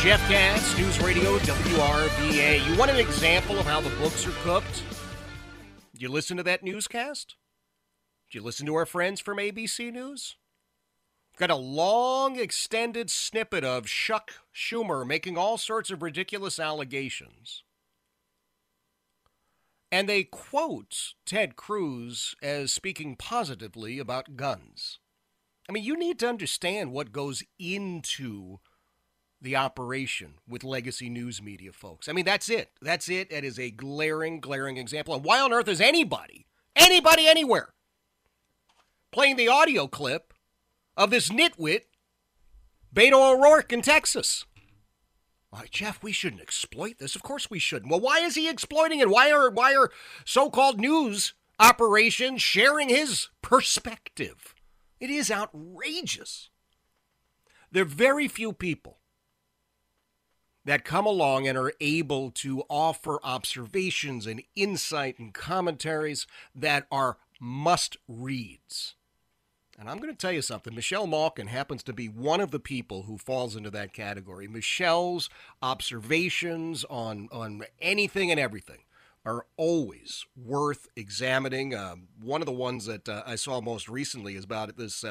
Jeff Katz, News Radio, WRBA. You want an example of how the books are cooked? Do you listen to that newscast? Do you listen to our friends from ABC News? Got a long, extended snippet of Chuck Schumer making all sorts of ridiculous allegations. And they quote Ted Cruz as speaking positively about guns. I mean, you need to understand what goes into the operation with legacy news media, folks. I mean, that's it. That's it. That is a glaring, glaring example. And why on earth is anybody anywhere, playing the audio clip of this nitwit, Beto O'Rourke in Texas? All right, Jeff, we shouldn't exploit this. Of course we shouldn't. Well, why is he exploiting it? Why are so-called news operations sharing his perspective? It is outrageous. There are very few people that come along and are able to offer observations and insight and commentaries that are must-reads. And I'm going to tell you something. Michelle Malkin happens to be one of the people who falls into that category. Michelle's observations on anything and everything are always worth examining. One of the ones that I saw most recently is about this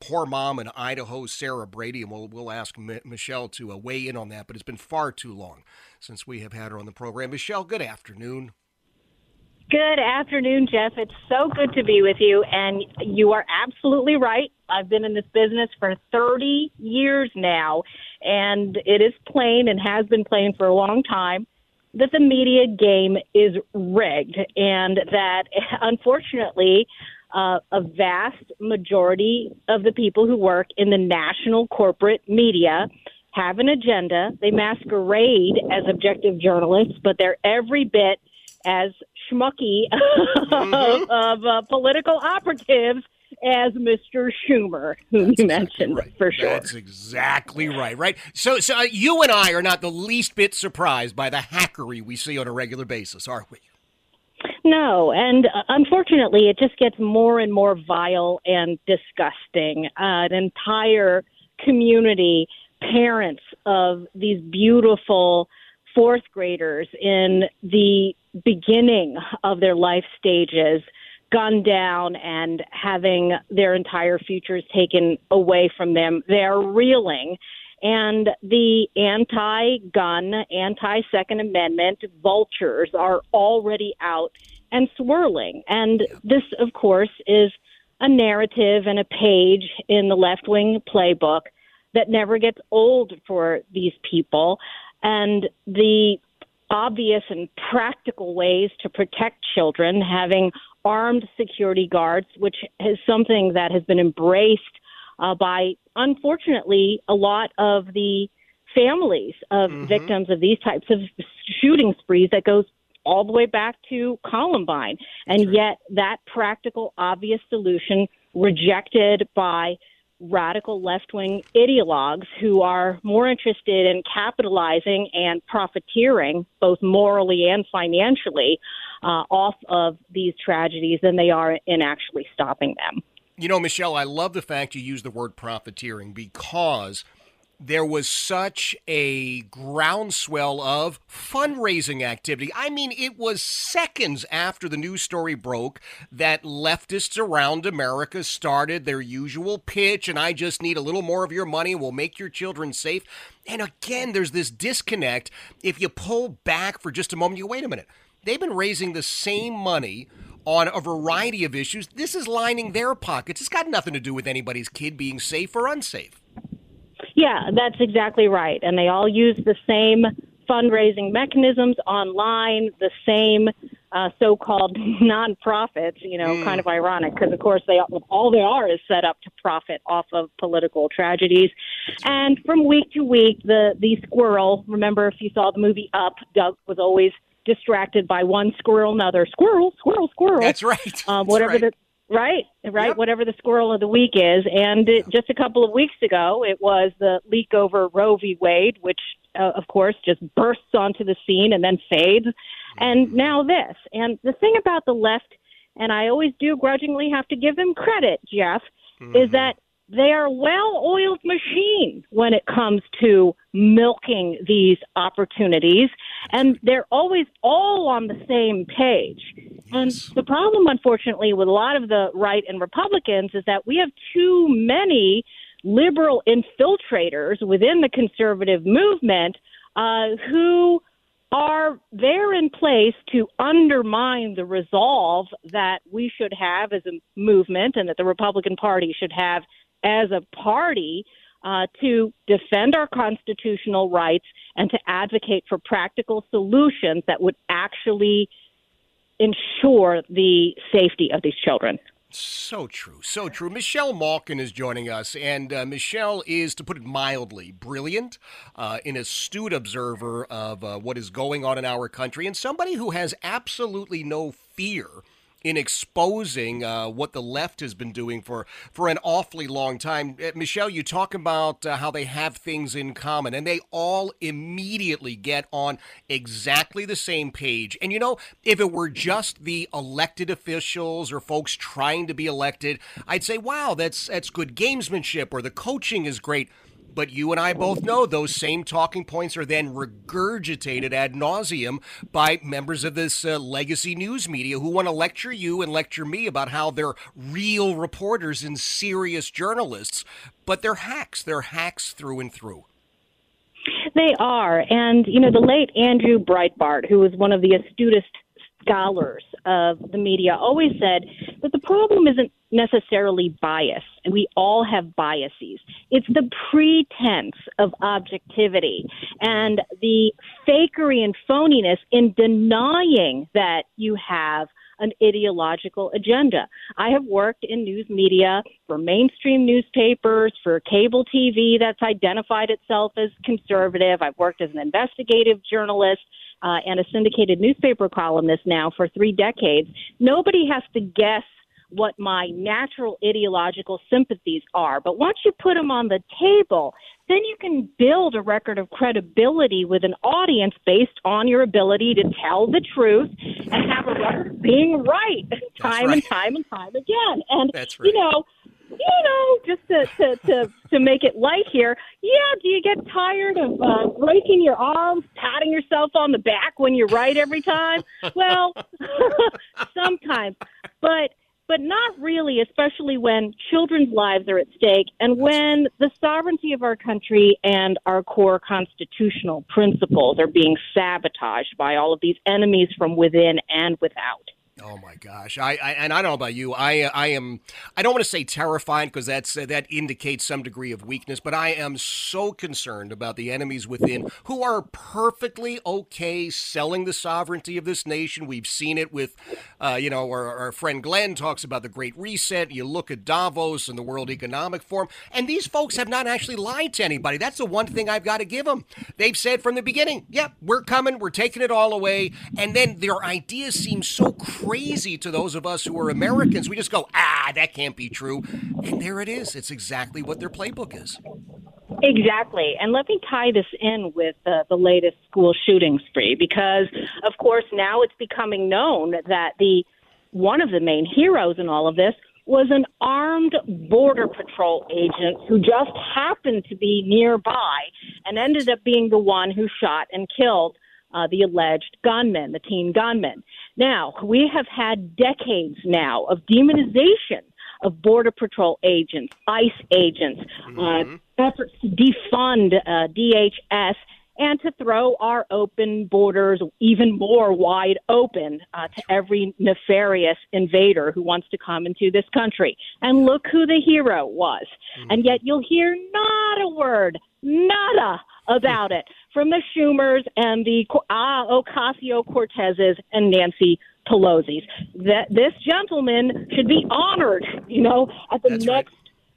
poor mom in Idaho, Sarah Brady, and we'll ask Michelle to weigh in on that, but it's been far too long since we have had her on the program. Michelle, good afternoon. Good afternoon, Jeff. It's so good to be with you, and you are absolutely right. I've been in this business for 30 years now, and it is plain and has been plain for a long time that the media game is rigged, and that, unfortunately, a vast majority of the people who work in the national corporate media have an agenda. They masquerade as objective journalists, but they're every bit as schmucky of political operatives as Mr. Schumer, who you mentioned, right. For sure. That's exactly right, right? So you and I are not the least bit surprised by the hackery we see on a regular basis, are we? No, and unfortunately, it just gets more and more vile and disgusting. An entire community, parents of these beautiful fourth graders in the beginning of their life stages, gunned down and having their entire futures taken away from them. They're reeling. And the anti-gun, anti-Second Amendment vultures are already out and swirling. And this, of course, is a narrative and a page in the left-wing playbook that never gets old for these people. And the obvious and practical ways to protect children, having armed security guards, which is something that has been embraced by, unfortunately, a lot of the families of victims of these types of shooting sprees that goes all the way back to Columbine. And yet that practical, obvious solution rejected by radical left-wing ideologues who are more interested in capitalizing and profiteering, both morally and financially, off of these tragedies than they are in actually stopping them. You know, Michelle, I love the fact you use the word profiteering, because there was such a groundswell of fundraising activity. I mean, it was seconds after the news story broke that leftists around America started their usual pitch, and I just need a little more of your money, we'll make your children safe. And again, there's this disconnect. If you pull back for just a moment, you go, wait a minute. They've been raising the same money on a variety of issues. This is lining their pockets. It's got nothing to do with anybody's kid being safe or unsafe. Yeah, that's exactly right. And they all use the same fundraising mechanisms online, the same so-called nonprofits, you know, kind of ironic because, of course, all they are is set up to profit off of political tragedies. And from week to week, the squirrel, remember if you saw the movie Up, Doug was always distracted by one squirrel, another squirrel, squirrel, squirrel. That's right. Right. Whatever the squirrel of the week is. And just a couple of weeks ago, it was the leak over Roe v. Wade, which, of course, just bursts onto the scene and then fades. And now this. And the thing about the left, and I always do grudgingly have to give them credit, Jeff, is that they are a well-oiled machine when it comes to milking these opportunities. And they're always all on the same page. And the problem, unfortunately, with a lot of the right and Republicans is that we have too many liberal infiltrators within the conservative movement who are there in place to undermine the resolve that we should have as a movement and that the Republican Party should have as a party to defend our constitutional rights and to advocate for practical solutions that would actually ensure the safety of these children. So true, so true. Michelle Malkin is joining us, and Michelle is, to put it mildly, brilliant, an astute observer of what is going on in our country, and somebody who has absolutely no fear in exposing what the left has been doing for an awfully long time. Michelle, you talk about how they have things in common, and they all immediately get on exactly the same page. And, you know, if it were just the elected officials or folks trying to be elected, I'd say, wow, that's good gamesmanship or the coaching is great. But you and I both know those same talking points are then regurgitated ad nauseum by members of this legacy news media who want to lecture you and lecture me about how they're real reporters and serious journalists, but they're hacks. They're hacks through and through. They are. And, you know, the late Andrew Breitbart, who was one of the astutest scholars of the media, always said that the problem isn't necessarily bias. We all have biases. It's the pretense of objectivity and the fakery and phoniness in denying that you have an ideological agenda. I have worked in news media for mainstream newspapers, for cable TV that's identified itself as conservative. I've worked as an investigative journalist. And a syndicated newspaper columnist now for 3 decades. Nobody has to guess what my natural ideological sympathies are. But once you put them on the table, then you can build a record of credibility with an audience based on your ability to tell the truth and have a record of being right time and time again. And, just to make it light here, do you get tired of breaking your arms, patting yourself on the back when you're right every time? Well, sometimes, but not really, especially when children's lives are at stake and when the sovereignty of our country and our core constitutional principles are being sabotaged by all of these enemies from within and without. Oh my gosh! I don't know about you. I am. I don't want to say terrified because that indicates some degree of weakness. But I am so concerned about the enemies within who are perfectly okay selling the sovereignty of this nation. We've seen it with, our friend Glenn talks about the Great Reset. You look at Davos and the World Economic Forum, and these folks have not actually lied to anybody. That's the one thing I've got to give them. They've said from the beginning, "Yep, we're coming. We're taking it all away." And then their ideas seem so crazy to those of us who are Americans. We just go, that can't be true. And there it is. It's exactly what their playbook is. Exactly. And let me tie this in with the latest school shooting spree, because, of course, now it's becoming known that one of the main heroes in all of this was an armed border patrol agent who just happened to be nearby and ended up being the one who shot and killed the alleged gunman, the teen gunman. Now, we have had decades now of demonization of Border Patrol agents, ICE agents, efforts to defund DHS, and to throw our open borders even more wide open to every nefarious invader who wants to come into this country. And look who the hero was. And yet you'll hear not a word, nada, about it from the Schumers and the Ocasio-Cortezes and Nancy Pelosi's. That this gentleman should be honored, you know, at the next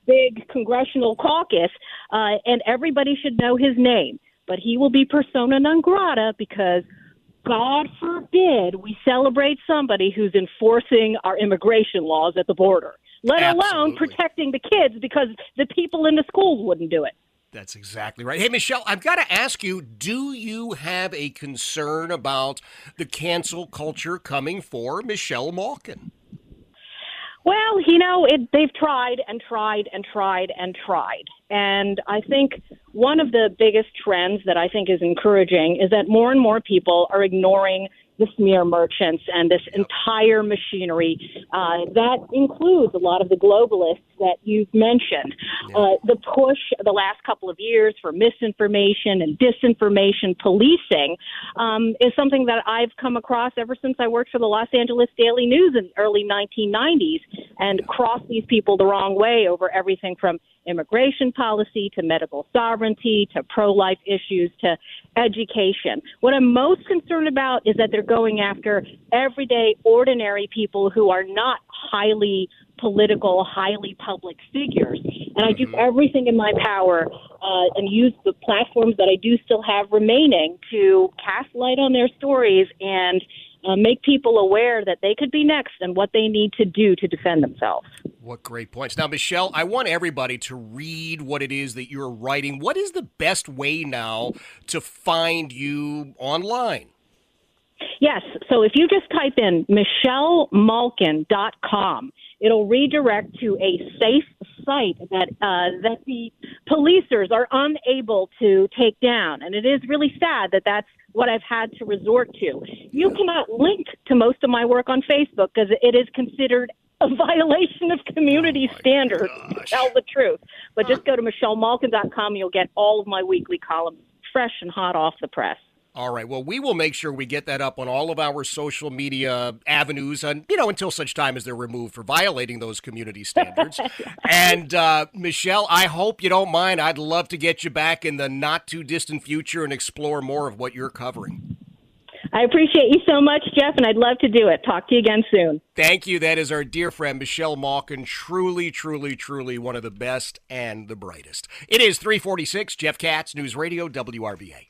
big congressional caucus, and everybody should know his name. But he will be persona non grata because, God forbid, we celebrate somebody who's enforcing our immigration laws at the border, let alone protecting the kids because the people in the schools wouldn't do it. That's exactly right. Hey, Michelle, I've got to ask you, do you have a concern about the cancel culture coming for Michelle Malkin? Well, you know, they've tried and tried and tried and tried. And I think one of the biggest trends that I think is encouraging is that more and more people are ignoring the smear merchants and this entire machinery. That includes a lot of the globalists that you've mentioned. The push the last couple of years for misinformation and disinformation policing is something that I've come across ever since I worked for the Los Angeles Daily News in the early 1990s and crossed these people the wrong way over everything from immigration policy to medical sovereignty to pro-life issues to education. What I'm most concerned about is that they're going after everyday, ordinary people who are not highly political, highly public figures. And I do everything in my power and use the platforms that I do still have remaining to cast light on their stories and make people aware that they could be next and what they need to do to defend themselves. What great points. Now, Michelle, I want everybody to read what it is that you're writing. What is the best way now to find you online? Yes. So if you just type in michellemalkin.com, it'll redirect to a safe site that that the policers are unable to take down. And it is really sad that that's what I've had to resort to. You cannot link to most of my work on Facebook because it is considered a violation of community standards, to tell the truth. But just go to michellemalkin.com. You'll get all of my weekly columns fresh and hot off the press. All right. Well, we will make sure we get that up on all of our social media avenues, and until such time as they're removed for violating those community standards. And Michelle, I hope you don't mind. I'd love to get you back in the not too distant future and explore more of what you're covering. I appreciate you so much, Jeff, and I'd love to do it. Talk to you again soon. Thank you. That is our dear friend, Michelle Malkin. Truly, truly, truly one of the best and the brightest. It is 346, Jeff Katz, News Radio, WRVA.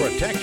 Protect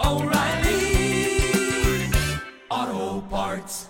oh, oh, O'Reilly Auto Parts.